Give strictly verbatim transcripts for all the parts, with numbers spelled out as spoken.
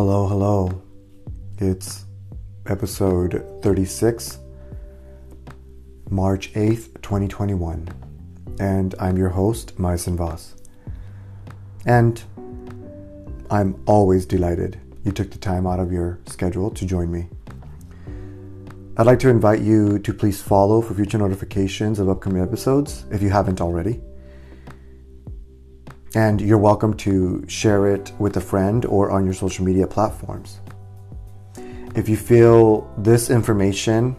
Hello, hello. It's episode thirty-six, March eighth, twenty twenty-one. And I'm your host, Mason Voss. And I'm always delighted you took the time out of your schedule to join me. I'd like to invite you to please follow for future notifications of upcoming episodes if you haven't already. And you're welcome to share it with a friend or on your social media platforms. If you feel this information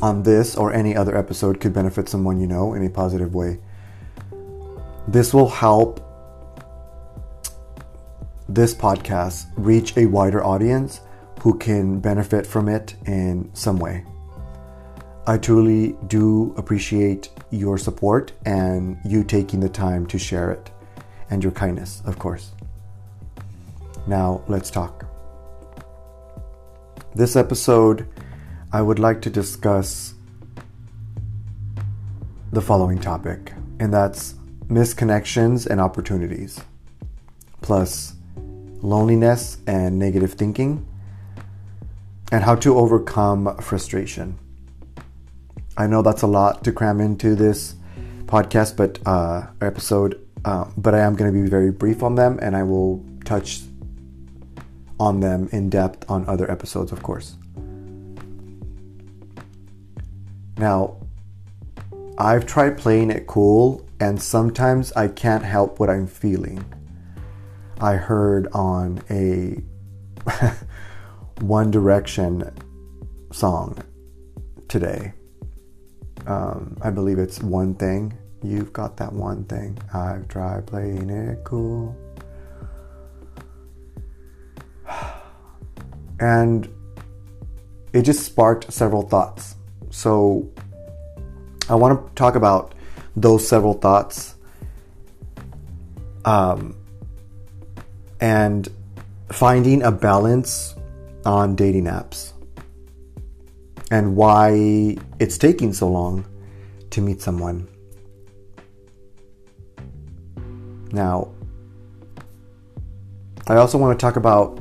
on this or any other episode could benefit someone you know in a positive way, this will help this podcast reach a wider audience who can benefit from it in some way. I truly do appreciate your support and you taking the time to share it, and your kindness, of course. Now, let's talk. This episode, I would like to discuss the following topic, and that's misconnections and opportunities, plus loneliness and negative thinking, and how to overcome frustration. I know that's a lot to cram into this podcast, but uh, episode, uh, but I am going to be very brief on them, and I will touch on them in depth on other episodes, of course. Now, I've tried playing it cool, and sometimes I can't help what I'm feeling. I heard on a One Direction song today. Um, I believe it's One Thing. You've got that one thing. I've tried playing it cool. And it just sparked several thoughts. So I want to talk about those several thoughts. Um, and finding a balance on dating apps, and why it's taking so long to meet someone. Now, I also want to talk about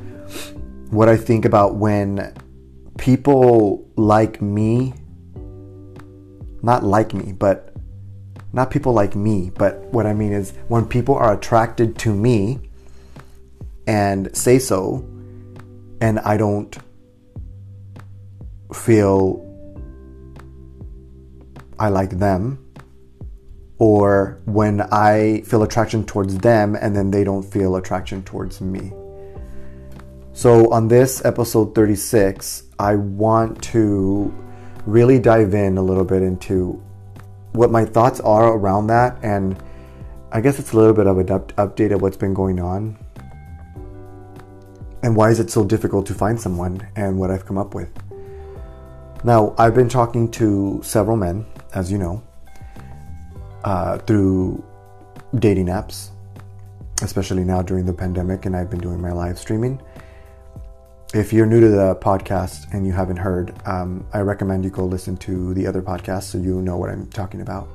what I think about when people like me, not like me, but not people like me, but what I mean is when people are attracted to me and say so, and I don't feel I like them, or when I feel attraction towards them and then they don't feel attraction towards me. So on this episode thirty-six, I want to really dive in a little bit into what my thoughts are around that, and I guess it's a little bit of an update of what's been going on and why is it so difficult to find someone, and what I've come up with. Now, I've been talking to several men, as you know, uh, through dating apps, especially now during the pandemic, and I've been doing my live streaming. If you're new to the podcast and you haven't heard, um, I recommend you go listen to the other podcast so you know what I'm talking about.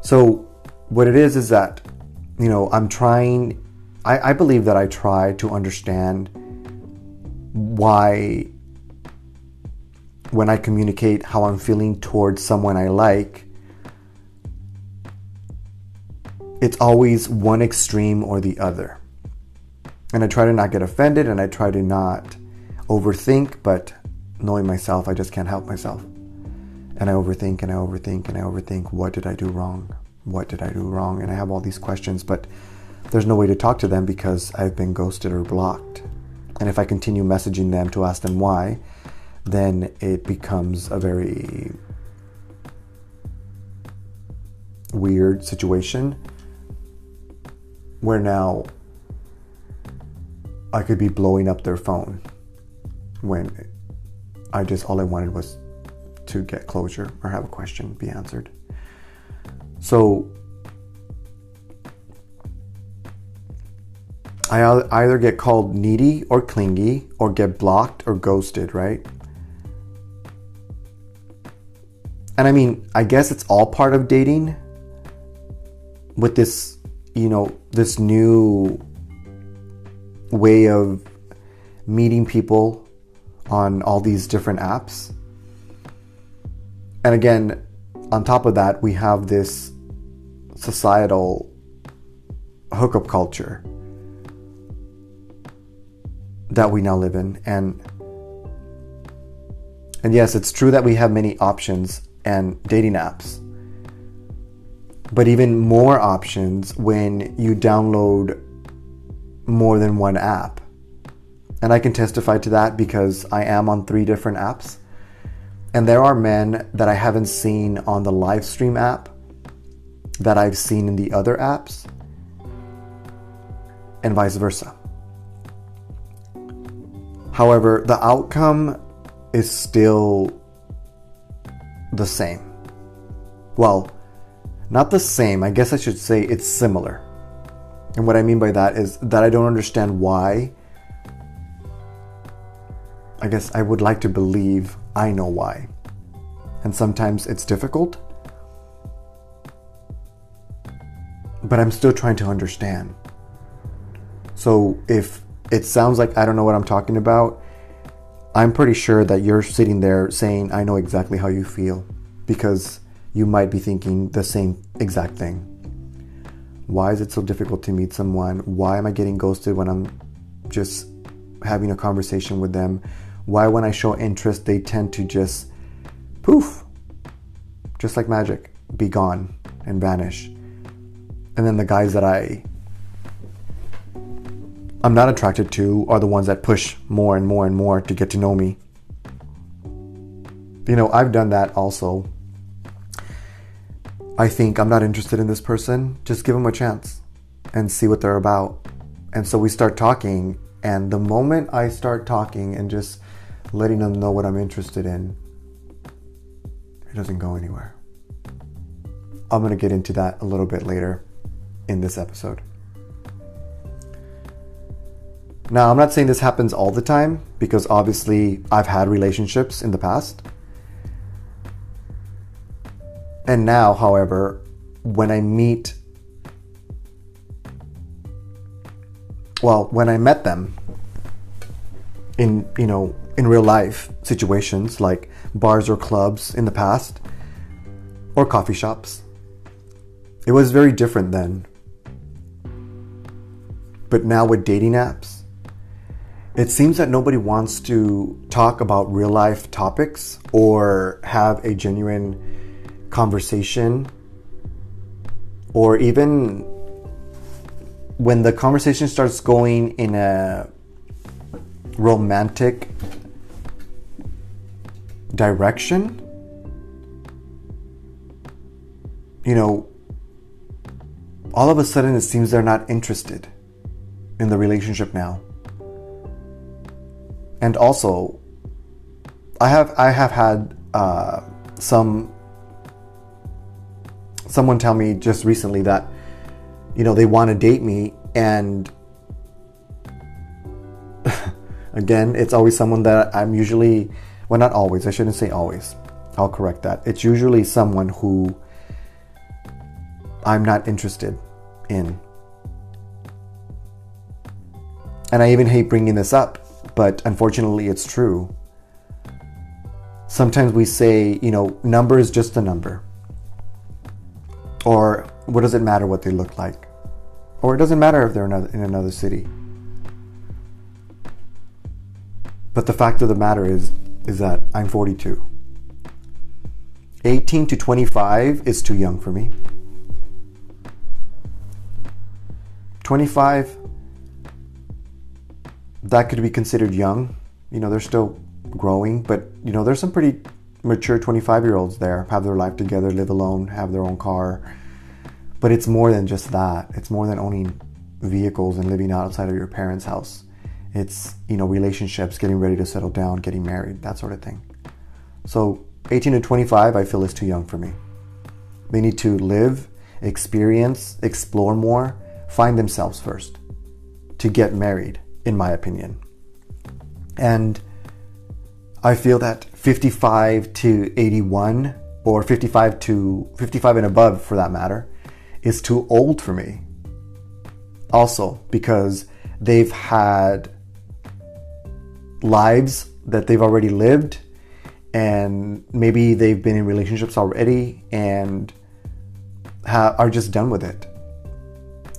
So what it is is that, you know, I'm trying, I, I believe that I try to understand why, when I communicate how I'm feeling towards someone I like, it's always one extreme or the other. And I try to not get offended, and I try to not overthink, but knowing myself, I just can't help myself. And I overthink and I overthink and I overthink. What did I do wrong? What did I do wrong? And I have all these questions, but there's no way to talk to them because I've been ghosted or blocked. And if I continue messaging them to ask them why, then it becomes a very weird situation where now I could be blowing up their phone when I just, all I wanted was to get closure or have a question be answered. So I either get called needy or clingy or get blocked or ghosted, right? And I mean, I guess it's all part of dating with this you know, this new way of meeting people on all these different apps. And again, on top of that, we have this societal hookup culture that we now live in. And and yes, it's true that we have many options and dating apps, but even more options when you download more than one app. And I can testify to that because I am on three different apps. And there are men that I haven't seen on the live stream app that I've seen in the other apps, and vice versa. However, the outcome is still the same. Well, not the same. I guess I should say it's similar. And what I mean by that is that I don't understand why. I guess I would like to believe I know why. And sometimes it's difficult, but I'm still trying to understand. So if it sounds like I don't know what I'm talking about, I'm pretty sure that you're sitting there saying, I know exactly how you feel, because you might be thinking the same exact thing. Why is it so difficult to meet someone? Why am I getting ghosted when I'm just having a conversation with them? Why when I show interest, they tend to just poof, just like magic, be gone and vanish. And then the guys that I, I'm not attracted to are the ones that push more and more and more to get to know me. You know, I've done that also. I think I'm not interested in this person. Just give them a chance and see what they're about. And so we start talking. And the moment I start talking and just letting them know what I'm interested in, it doesn't go anywhere. I'm going to get into that a little bit later in this episode. Now, I'm not saying this happens all the time, because obviously I've had relationships in the past. And now, however, when I meet, well, when I met them in, you know, in real life situations like bars or clubs in the past or coffee shops, it was very different then. But now with dating apps, it seems that nobody wants to talk about real life topics or have a genuine conversation, or even when the conversation starts going in a romantic direction, you know, all of a sudden it seems they're not interested in the relationship now. And also, I have I have had uh, some Someone tell me just recently that, you know, they want to date me, and again, it's always someone that I'm usually, well, not always, I shouldn't say always, I'll correct that. It's usually someone who I'm not interested in. And I even hate bringing this up, but unfortunately it's true. Sometimes we say, you know, number is just a number. Or what does it matter what they look like? Or it doesn't matter if they're in another city. But the fact of the matter is, is that I'm forty-two. eighteen to twenty-five is too young for me. twenty-five, that could be considered young. You know, they're still growing, but you know, there's some pretty mature twenty-five-year-olds there, have their life together, live alone, have their own car. But it's more than just that. It's more than owning vehicles and living outside of your parents' house. It's, you know, relationships, getting ready to settle down, getting married, that sort of thing. So eighteen to twenty-five, I feel is too young for me. They need to live, experience, explore more, find themselves first to get married, in my opinion. And I feel that fifty-five to eighty-one, or fifty-five to fifty-five and above for that matter, is too old for me. also because they've had lives that they've already lived, and maybe they've been in relationships already and ha- are just done with it.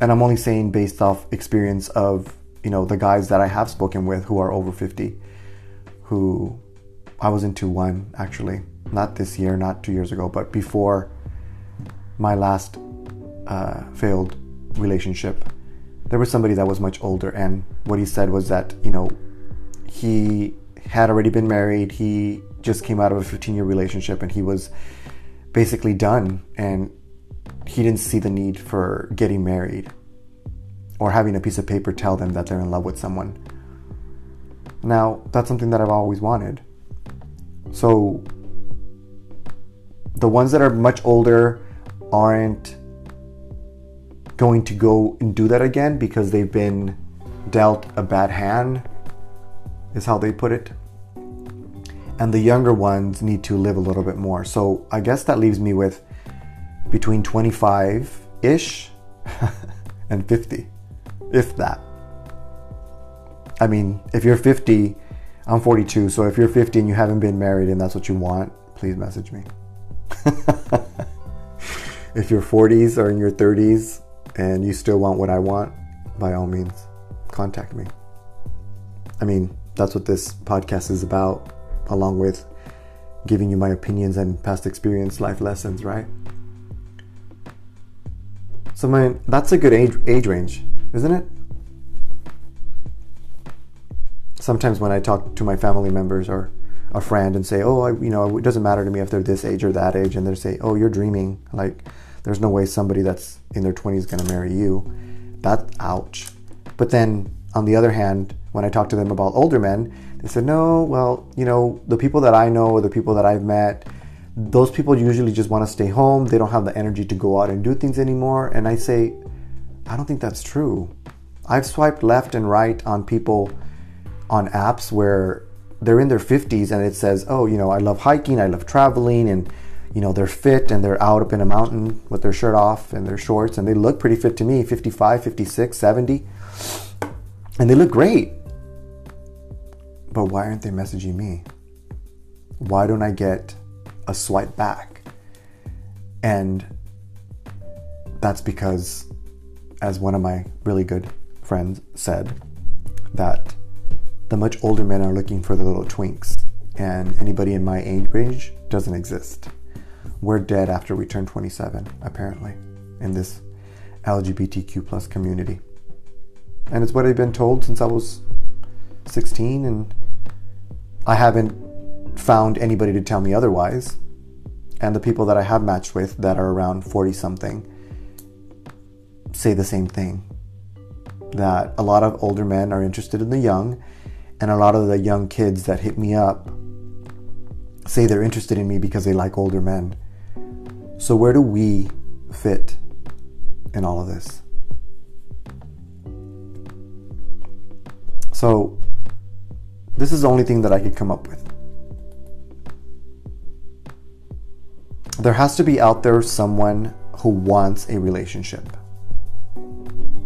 And I'm only saying based off experience of, you know, the guys that I have spoken with who are over fifty, who I was into one, actually, not this year, not two years ago, but before my last uh, failed relationship. There was somebody that was much older, and what he said was that, you know, he had already been married. He just came out of a fifteen-year relationship and he was basically done, and he didn't see the need for getting married or having a piece of paper tell them that they're in love with someone. Now, that's something that I've always wanted. So the ones that are much older aren't going to go and do that again because they've been dealt a bad hand, is how they put it. And the younger ones need to live a little bit more. So I guess that leaves me with between twenty-five-ish and fifty, if that. I mean, if you're fifty, I'm forty-two, so if you're fifty and you haven't been married and that's what you want, please message me. If you're forties or in your thirties and you still want what I want, by all means, contact me. I mean, that's what this podcast is about, along with giving you my opinions and past experience, life lessons, right? So, man, that's a good age, age range, isn't it? Sometimes when I talk to my family members or a friend and say, oh, I, you know, it doesn't matter to me if they're this age or that age, and they say, oh, you're dreaming. Like, there's no way somebody that's in their twenties is going to marry you. That's ouch. But then, on the other hand, when I talk to them about older men, they said, no, well, you know, the people that I know or the people that I've met, those people usually just want to stay home. They don't have the energy to go out and do things anymore. And I say, I don't think that's true. I've swiped left and right on people on apps where they're in their fifties and it says, oh, you know, I love hiking, I love traveling, and, you know, they're fit and they're out up in a mountain with their shirt off and their shorts, and they look pretty fit to me, fifty-five, fifty-six, seventy, and they look great. But why aren't they messaging me? Why don't I get a swipe back? And that's because, as one of my really good friends said, that the much older men are looking for the little twinks, and anybody in my age range doesn't exist. We're dead after we turn twenty-seven, apparently, in this L G B T Q plus community. And it's what I've been told since I was sixteen, and I haven't found anybody to tell me otherwise. And the people that I have matched with that are around forty something say the same thing, that a lot of older men are interested in the young, and a lot of the young kids that hit me up say they're interested in me because they like older men. So where do we fit in all of this? So this is the only thing that I could come up with. There has to be out there someone who wants a relationship.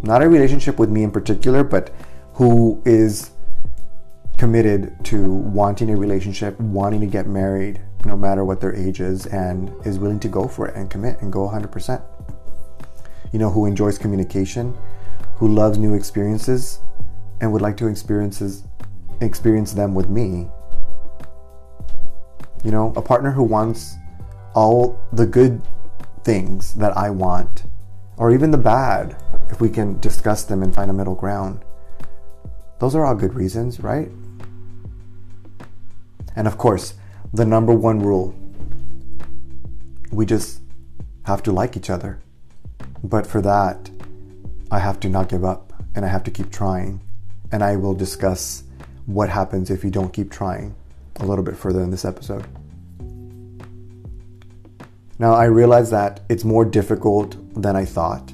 Not a relationship with me in particular, but who is committed to wanting a relationship, wanting to get married, no matter what their age is, and is willing to go for it and commit and go one hundred percent. You know, who enjoys communication, who loves new experiences, and would like to experiences, experience them with me. You know, a partner who wants all the good things that I want, or even the bad, if we can discuss them and find a middle ground. Those are all good reasons, right? And of course, the number one rule, we just have to like each other. But for that, I have to not give up, and I have to keep trying. And I will discuss what happens if you don't keep trying a little bit further in this episode. Now, I realize that it's more difficult than I thought.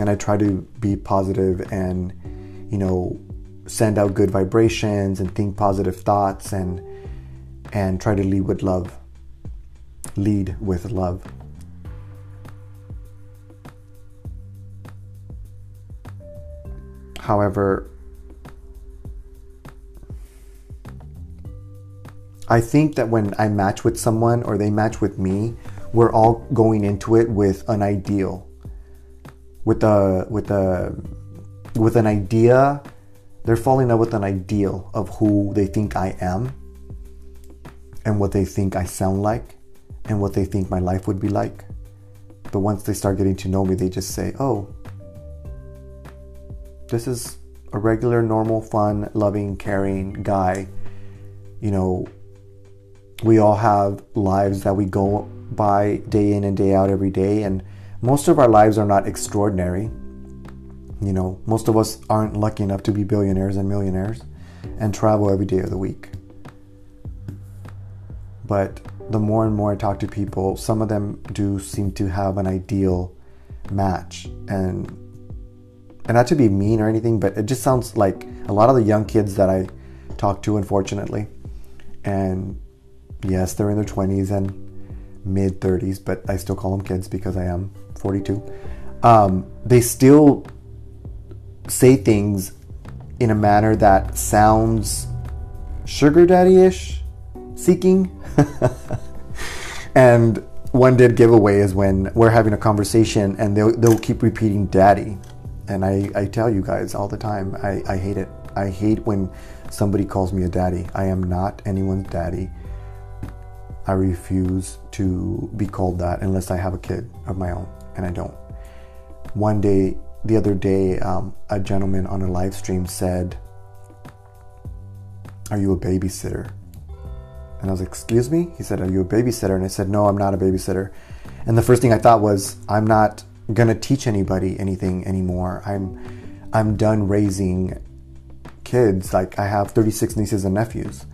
And I try to be positive and, you know, send out good vibrations and think positive thoughts and and try to lead with love. Lead with love. However, I think that when I match with someone or they match with me, we're all going into it with an ideal, with a with a with an idea. They're falling in love with an ideal of who they think I am, and what they think I sound like, and what they think my life would be like. But once they start getting to know me, they just say, "Oh, this is a regular, normal, fun, loving, caring guy. You know, we all have lives that we go by day in and day out every day, and most of our lives are not extraordinary. You know, most of us aren't lucky enough to be billionaires and millionaires and travel every day of the week." But the more and more I talk to people, some of them do seem to have an ideal match. And and not to be mean or anything, but it just sounds like a lot of the young kids that I talk to, unfortunately, and yes, they're in their twenties and mid-thirties, but I still call them kids because I am forty-two. Um, they still say things in a manner that sounds sugar daddy-ish, seeking. And one dead giveaway is when we're having a conversation and they'll, they'll keep repeating daddy. And I, I tell you guys all the time, I, I hate it. I hate when somebody calls me a daddy. I am not anyone's daddy. I refuse to be called that unless I have a kid of my own, and I don't. One day, the other day, um, a gentleman on a live stream said, "Are you a babysitter?" And I was like, "Excuse me?" He said, "Are you a babysitter?" And I said, "No, I'm not a babysitter." And the first thing I thought was, I'm not gonna teach anybody anything anymore. I'm, I'm done raising kids. Like, I have thirty-six nieces and nephews.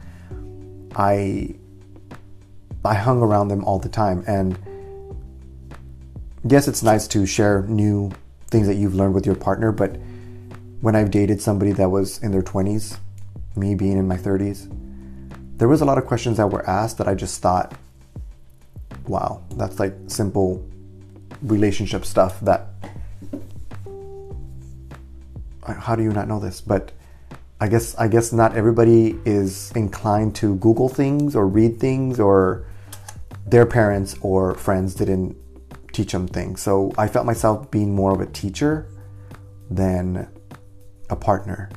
I, I hung around them all the time. And yes, it's nice to share new things that you've learned with your partner. But when I've dated somebody that was in their twenties, me being in my thirties, there was a lot of questions that were asked that I just thought, wow, that's like simple relationship stuff that, how do you not know this? But I guess I guess not everybody is inclined to Google things or read things, or their parents or friends didn't teach them things. So I felt myself being more of a teacher than a partner.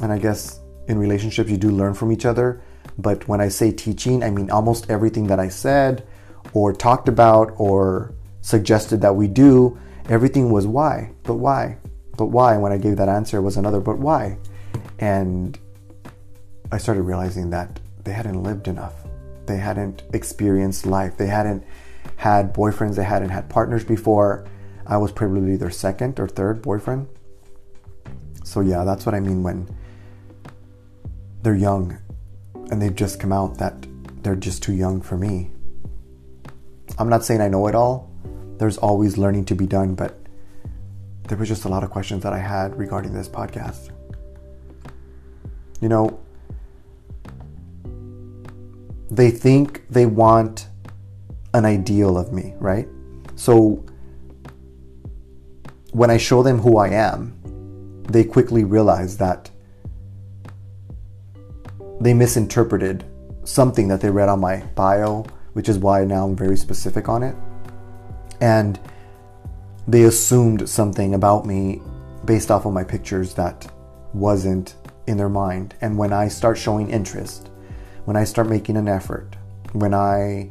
And I guess in relationships, you do learn from each other. But when I say teaching, I mean almost everything that I said or talked about or suggested that we do, everything was why, but why, but why. And when I gave that answer, it was another, but why. And I started realizing that they hadn't lived enough. They hadn't experienced life. They hadn't had boyfriends. They hadn't had partners before. I was probably their second or third boyfriend. So yeah, that's what I mean when they're young and they've just come out, that they're just too young for me. I'm not saying I know it all. There's always learning to be done, but there was just a lot of questions that I had regarding this podcast. You know, they think they want an ideal of me, right? So when I show them who I am, they quickly realize that they misinterpreted something that they read on my bio, which is why now I'm very specific on it. And they assumed something about me based off of my pictures that wasn't in their mind. And when I start showing interest, when I start making an effort, when I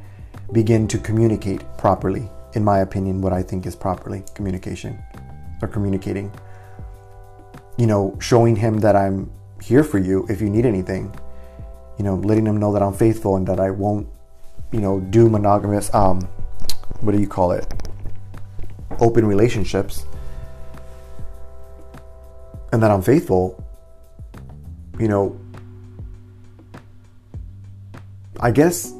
begin to communicate properly, in my opinion, what I think is properly communication or communicating, you know, showing him that I'm here for you if you need anything, you know, letting them know that I'm faithful and that I won't, you know, do monogamous, um, what do you call it? Open relationships, and that I'm faithful. You know, I guess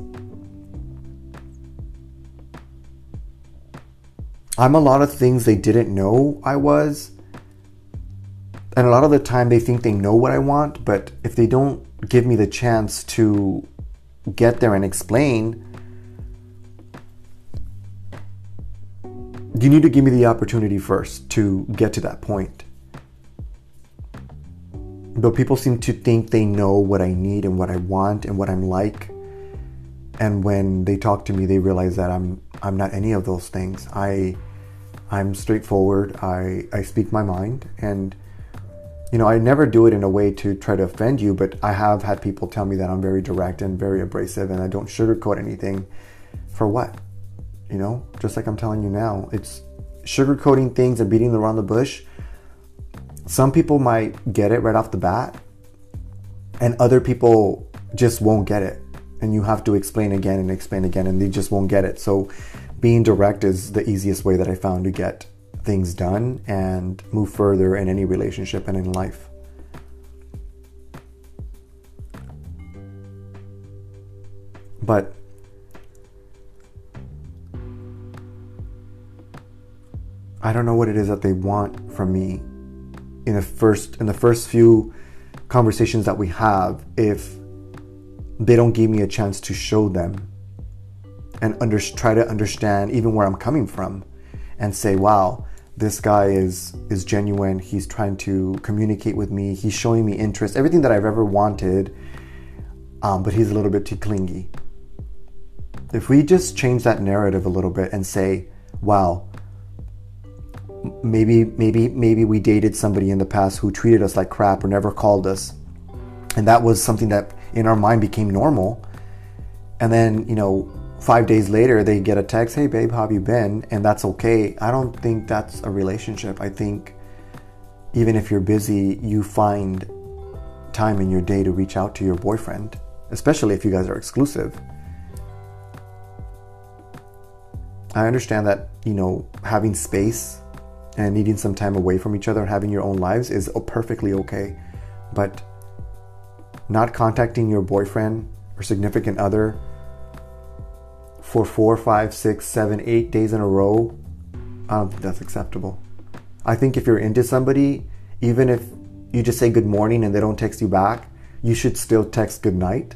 I'm a lot of things they didn't know I was. And a lot of the time they think they know what I want, but if they don't give me the chance to get there and explain, you need to give me the opportunity first to get to that point. But people seem to think they know what I need and what I want and what I'm like. And when they talk to me, they realize that I'm I'm not any of those things. I I'm straightforward. I, I speak my mind. And, you know, I never do it in a way to try to offend you, but I have had people tell me that I'm very direct and very abrasive and I don't sugarcoat anything. For what? You know, just like I'm telling you now, it's sugarcoating things and beating around the bush. Some people might get it right off the bat, and other people just won't get it. And you have to explain again and explain again, and they just won't get it. So being direct is the easiest way that I found to get things done and move further in any relationship and in life. But I don't know what it is that they want from me in the first in the first few conversations that we have if they don't give me a chance to show them and under, try to understand even where I'm coming from and say, wow, this guy is, is genuine. He's trying to communicate with me. He's showing me interest, everything that I've ever wanted, um, but he's a little bit too clingy. If we just change that narrative a little bit and say, wow, maybe, maybe, maybe we dated somebody in the past who treated us like crap or never called us. And that was something that in our mind became normal. And then, you know, five days later, they get a text, hey babe, how have you been? And that's okay. I don't think that's a relationship. I think even if you're busy, you find time in your day to reach out to your boyfriend, especially if you guys are exclusive. I understand that, you know, having space and needing some time away from each other and having your own lives is perfectly okay. But not contacting your boyfriend or significant other for four, five, six, seven, eight days in a row, I don't think that's acceptable. I think if you're into somebody, even if you just say good morning and they don't text you back, you should still text good night.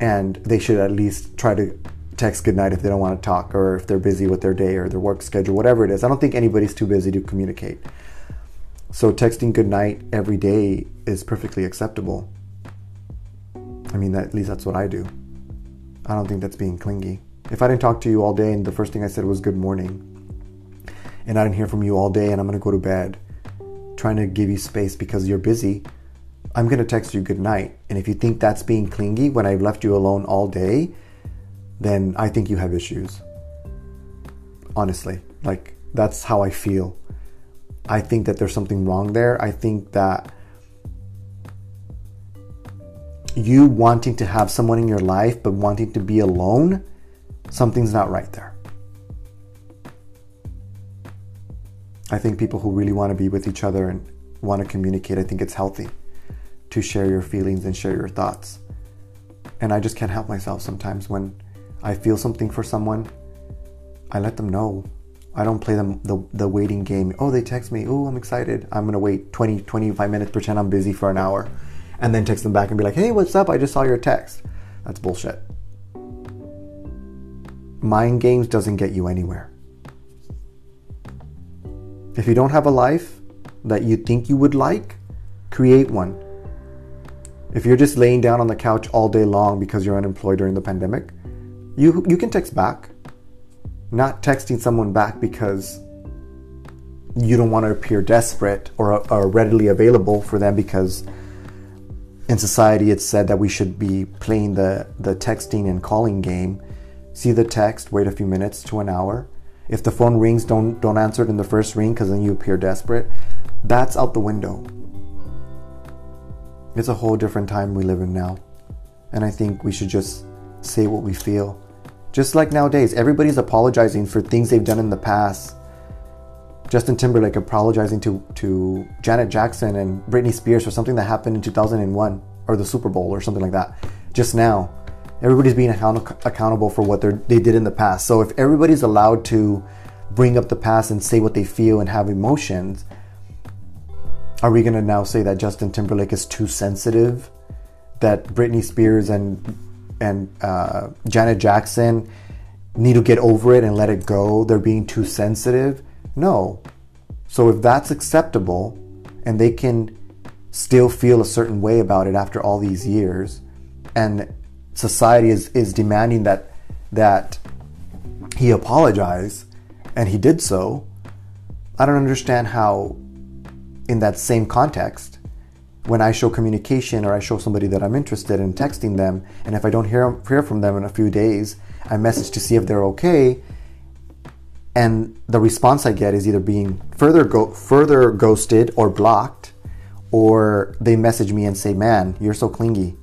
And they should at least try to text good night if they don't want to talk or if they're busy with their day or their work schedule, whatever it is. I don't think anybody's too busy to communicate. So texting good night every day is perfectly acceptable. I mean, at least that's what I do. I don't think that's being clingy. If I didn't talk to you all day and the first thing I said was good morning and I didn't hear from you all day and I'm going to go to bed trying to give you space because you're busy, I'm going to text you good night. And if you think that's being clingy when I've left you alone all day, then I think you have issues. Honestly, like that's how I feel. I think that there's something wrong there. I think that you wanting to have someone in your life but wanting to be alone, something's not right there. I think people who really want to be with each other and want to communicate, I think it's healthy to share your feelings and share your thoughts. And I just can't help myself sometimes when I feel something for someone, I let them know. I don't play them the, the waiting game. Oh, they text me. Oh, I'm excited. I'm going to wait twenty, twenty-five minutes, pretend I'm busy for an hour. And then text them back and be like, hey, what's up? I just saw your text. That's bullshit. Mind games doesn't get you anywhere. If you don't have a life that you think you would like, create one. If you're just laying down on the couch all day long because you're unemployed during the pandemic, you you can text back. Not texting someone back because you don't want to appear desperate or, or readily available for them because in society, it's said that we should be playing the, the texting and calling game. See the text, wait a few minutes to an hour. If the phone rings, don't don't answer it in the first ring because then you appear desperate. That's out the window. It's a whole different time we live in now. And I think we should just say what we feel. Just like nowadays, everybody's apologizing for things they've done in the past. Justin Timberlake apologizing to, to Janet Jackson and Britney Spears for something that happened in two thousand one or the Super Bowl or something like that. Just now, everybody's being account- accountable for what they did in the past. So if everybody's allowed to bring up the past and say what they feel and have emotions, are we going to now say that Justin Timberlake is too sensitive? That Britney Spears and, and uh, Janet Jackson need to get over it and let it go? They're being too sensitive? No. So if that's acceptable and they can still feel a certain way about it after all these years, and society is, is demanding that that he apologize, and he did so. I don't understand how in that same context, when I show communication or I show somebody that I'm interested in texting them, and if I don't hear, hear from them in a few days, I message to see if they're okay, and the response I get is either being further go- further ghosted or blocked, or they message me and say, man, you're so clingy.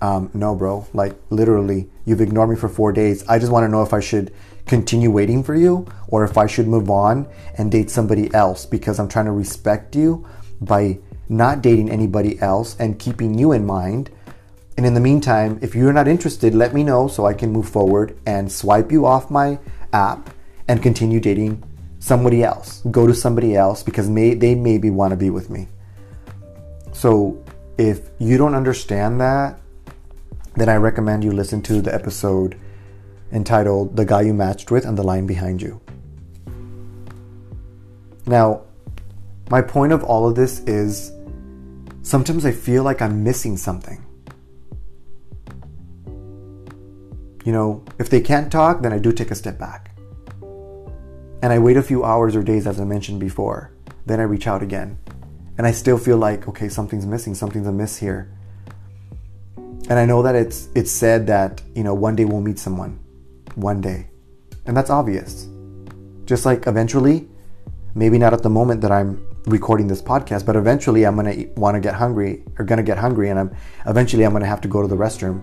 Um, no, bro, like literally, you've ignored me for four days. I just want to know if I should continue waiting for you or if I should move on and date somebody else, because I'm trying to respect you by not dating anybody else and keeping you in mind. And in the meantime, if you're not interested, let me know so I can move forward and swipe you off my app and continue dating somebody else. Go to somebody else because may, they maybe want to be with me. So if you don't understand that, then I recommend you listen to the episode entitled The Guy You Matched With and the Line Behind You. Now, my point of all of this is sometimes I feel like I'm missing something. You know, if they can't talk, then I do take a step back. And I wait a few hours or days, as I mentioned before. Then I reach out again. And I still feel like, okay, something's missing, something's amiss here. And I know that it's it's said that, you know, one day we'll meet someone. One day. And that's obvious. Just like eventually, maybe not at the moment that I'm recording this podcast, but eventually I'm going to want to get hungry or going to get hungry. And I'm eventually I'm going to have to go to the restroom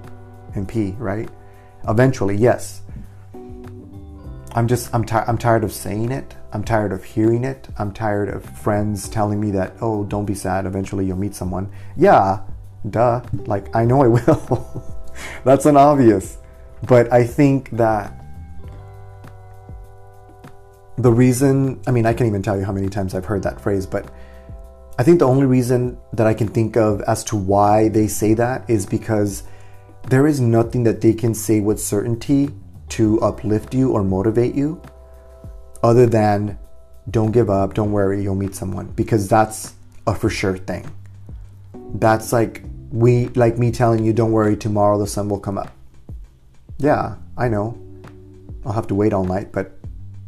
and pee, right? Eventually, yes. I'm just, I'm, ti- I'm tired of saying it. I'm tired of hearing it. I'm tired of friends telling me that, oh, don't be sad. Eventually you'll meet someone. Yeah, duh. Like, I know I will. That's an obvious. But I think that the reason, I mean, I can't even tell you how many times I've heard that phrase, but I think the only reason that I can think of as to why they say that is because there is nothing that they can say with certainty to uplift you or motivate you other than don't give up, don't worry, you'll meet someone, because that's a for sure thing. That's like we like me telling you, don't worry, tomorrow the sun will come up. Yeah, I know. I'll have to wait all night, but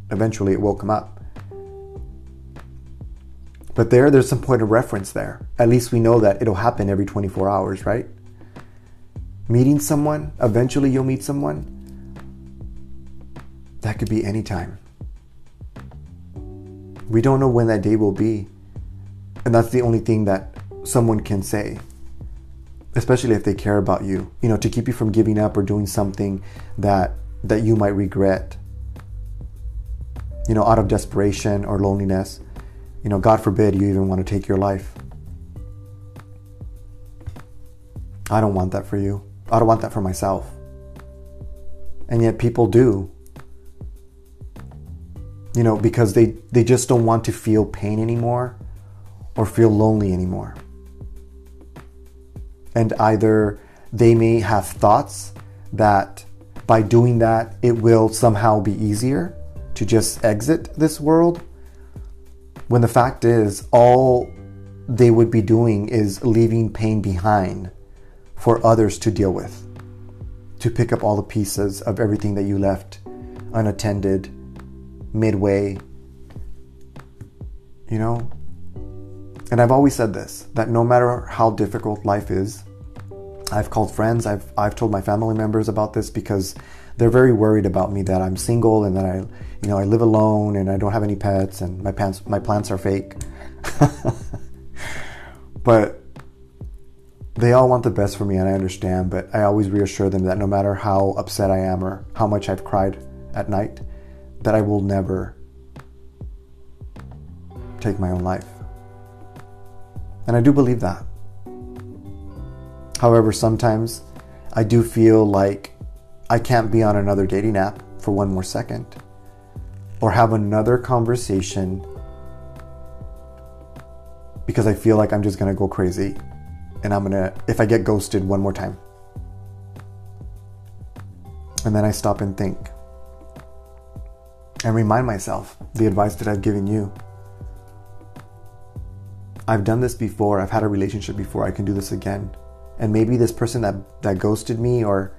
eventually it will come up. But there, there's some point of reference there. At least we know that it'll happen every twenty-four hours, right? Meeting someone, eventually you'll meet someone. That could be any time. We don't know when that day will be. And that's the only thing that someone can say, especially if they care about you, you know, to keep you from giving up or doing something that that you might regret, you know, out of desperation or loneliness. You know, God forbid you even want to take your life. I don't want that for you. I don't want that for myself. And yet people do. You know, because they, they just don't want to feel pain anymore or feel lonely anymore. And either they may have thoughts that by doing that, it will somehow be easier to just exit this world, when the fact is all they would be doing is leaving pain behind for others to deal with, to pick up all the pieces of everything that you left unattended midway, you know? And I've always said this, that no matter how difficult life is, I've called friends, I've I've told my family members about this, because they're very worried about me, that I'm single and that I, you know, I live alone and I don't have any pets and my pants, my plants are fake. But they all want the best for me, and I understand, but I always reassure them that no matter how upset I am or how much I've cried at night, that I will never take my own life. And I do believe that. However, sometimes I do feel like I can't be on another dating app for one more second or have another conversation, because I feel like I'm just going to go crazy and I'm going to, if I get ghosted one more time. And then I stop and think and remind myself the advice that I've given you. I've done this before, I've had a relationship before, I can do this again. And maybe this person that, that ghosted me or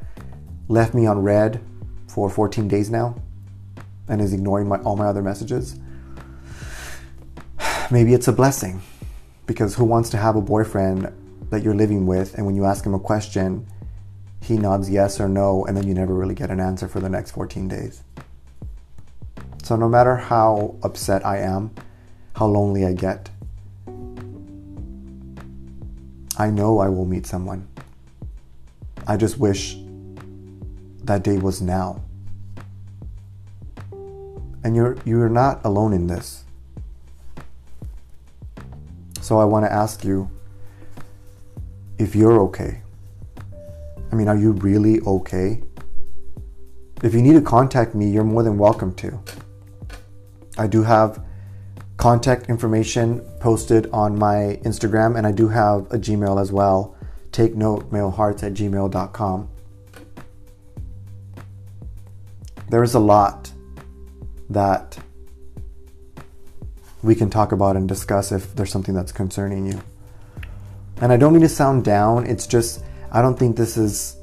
left me on red for fourteen days now and is ignoring my, all my other messages, maybe it's a blessing. Because who wants to have a boyfriend that you're living with and when you ask him a question, he nods yes or no, and then you never really get an answer for the next fourteen days. So no matter how upset I am, how lonely I get, I know I will meet someone. I just wish that day was now. And you're you're not alone in this. So I want to ask you if you're okay. I mean, are you really okay? If you need to contact me, you're more than welcome to. I do have contact information posted on my Instagram, and I do have a Gmail as well. Take note, mailhearts at gmail dot com. There is a lot that we can talk about and discuss if there's something that's concerning you. And I don't mean to sound down, it's just I don't think this is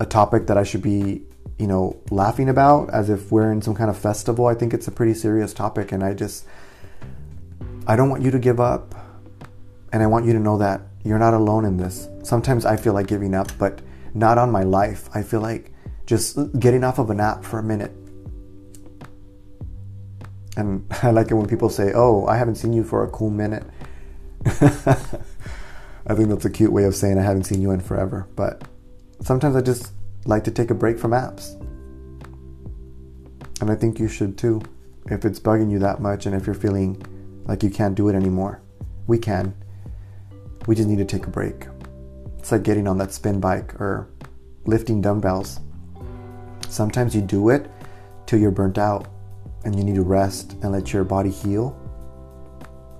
a topic that I should be, you know, laughing about as if we're in some kind of festival. I think it's a pretty serious topic, and I just I don't want you to give up, and I want you to know that you're not alone in this. Sometimes I feel like giving up, but not on my life. I feel like just getting off of an app for a minute. And I like it when people say, oh, I haven't seen you for a cool minute. I think that's a cute way of saying I haven't seen you in forever. But sometimes I just like to take a break from apps. And I think you should too, if it's bugging you that much and if you're feeling like you can't do it anymore. We can. We just need to take a break. It's like getting on that spin bike or lifting dumbbells. Sometimes you do it till you're burnt out and you need to rest and let your body heal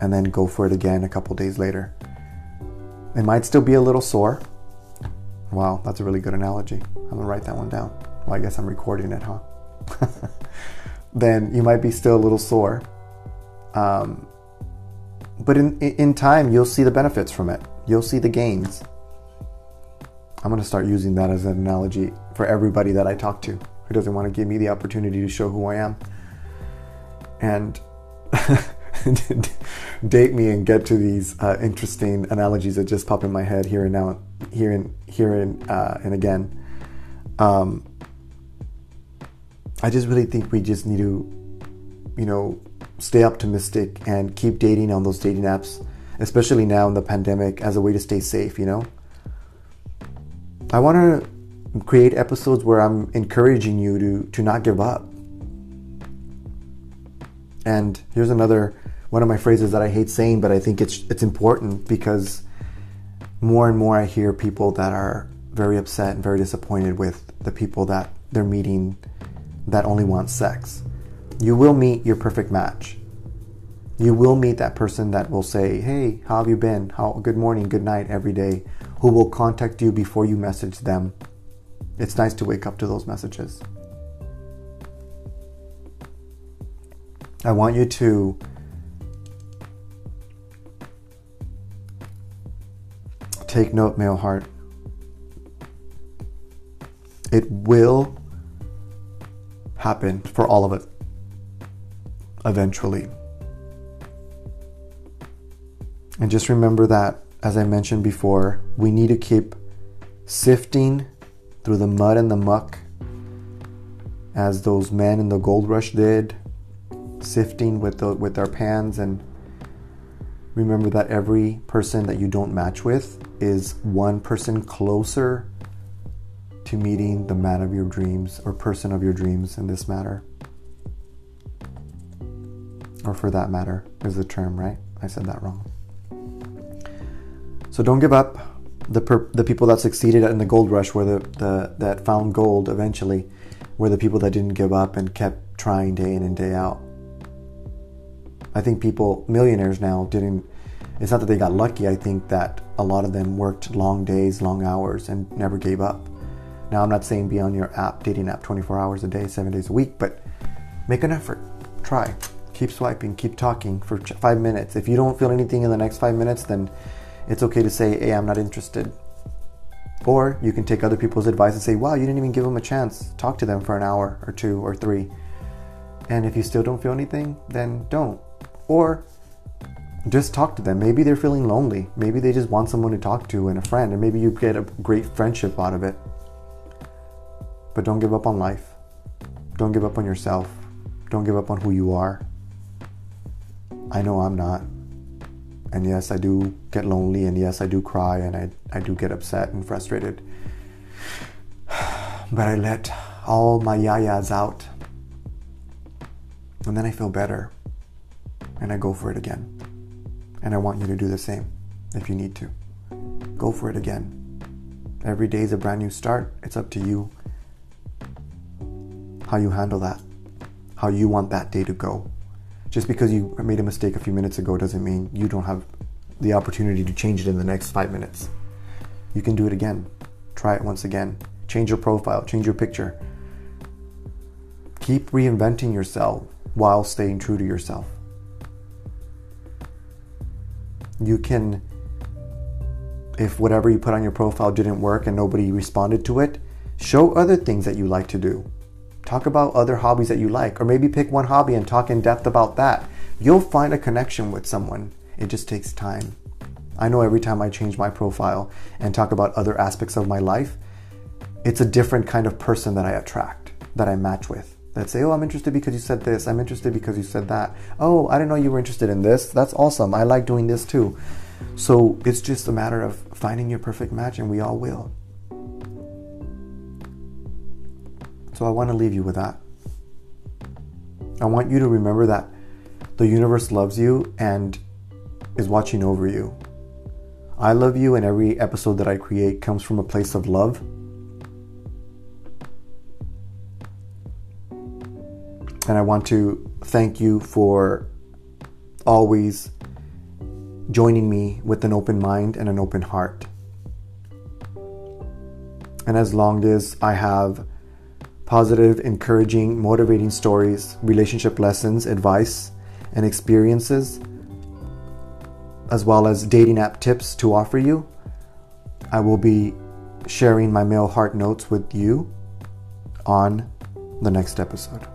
and then go for it again a couple days later. It might still be a little sore. Wow, that's a really good analogy. I'm gonna write that one down. Well, I guess I'm recording it, huh? Then you might be still a little sore. Um, but in in time, you'll see the benefits from it. You'll see the gains. I'm going to start using that as an analogy for everybody that I talk to who doesn't want to give me the opportunity to show who I am and date me and get to these uh, interesting analogies that just pop in my head here and now, here and here and uh, and again. Um, I just really think we just need to, you know, stay optimistic and keep dating on those dating apps, especially now in the pandemic, as a way to stay safe, you know? I want to create episodes where I'm encouraging you to, to not give up. And here's another one of my phrases that I hate saying, but I think it's it's important because more and more I hear people that are very upset and very disappointed with the people that they're meeting that only want sex. You will meet your perfect match. You will meet that person that will say, hey, how have you been? How, good morning, good night every day, who will contact you before you message them. It's nice to wake up to those messages. I want you to take note, male heart. It will happen for all of it. Eventually. And just remember that, as I mentioned before, we need to keep sifting through the mud and the muck as those men in the gold rush did, sifting with the, with our pans. And remember that every person that you don't match with is one person closer to meeting the man of your dreams or person of your dreams in this matter. Or for that matter, is the term, right? I said that wrong. So don't give up. The per- the people that succeeded in the gold rush were the, the that found gold eventually were the people that didn't give up and kept trying day in and day out. I think people, millionaires now, didn't, it's not that they got lucky. I think that a lot of them worked long days, long hours, and never gave up. Now, I'm not saying be on your app, dating app, twenty-four hours a day, seven days a week, but make an effort. Try. Keep swiping, keep talking for five minutes. If you don't feel anything in the next five minutes, then it's okay to say, hey, I'm not interested. Or you can take other people's advice and say, wow, you didn't even give them a chance. Talk to them for an hour or two or three. And if you still don't feel anything, then don't. Or just talk to them. Maybe they're feeling lonely. Maybe they just want someone to talk to and a friend, and maybe you get a great friendship out of it. But don't give up on life. Don't give up on yourself. Don't give up on who you are. I know I'm not. And yes, I do get lonely, and yes, I do cry, and I, I do get upset and frustrated. But I let all my yayas out. And then I feel better. And I go for it again. And I want you to do the same if you need to. Go for it again. Every day is a brand new start. It's up to you how you handle that, how you want that day to go. Just because you made a mistake a few minutes ago doesn't mean you don't have the opportunity to change it in the next five minutes. You can do it again. Try it once again. Change your profile, change your picture. Keep reinventing yourself while staying true to yourself. You can, if whatever you put on your profile didn't work and nobody responded to it, show other things that you like to do. Talk about other hobbies that you like, or maybe pick one hobby and talk in depth about that. You'll find a connection with someone. It just takes time. I know every time I change my profile and talk about other aspects of my life, it's a different kind of person that I attract, that I match with. That say, oh, I'm interested because you said this. I'm interested because you said that. Oh, I didn't know you were interested in this. That's awesome. I like doing this too. So it's just a matter of finding your perfect match, and we all will. So I want to leave you with that. I want you to remember that the universe loves you and is watching over you. I love you, and every episode that I create comes from a place of love. And I want to thank you for always joining me with an open mind and an open heart. And as long as I have positive, encouraging, motivating stories, relationship lessons, advice, and experiences, as well as dating app tips to offer you, I will be sharing my male heart notes with you on the next episode.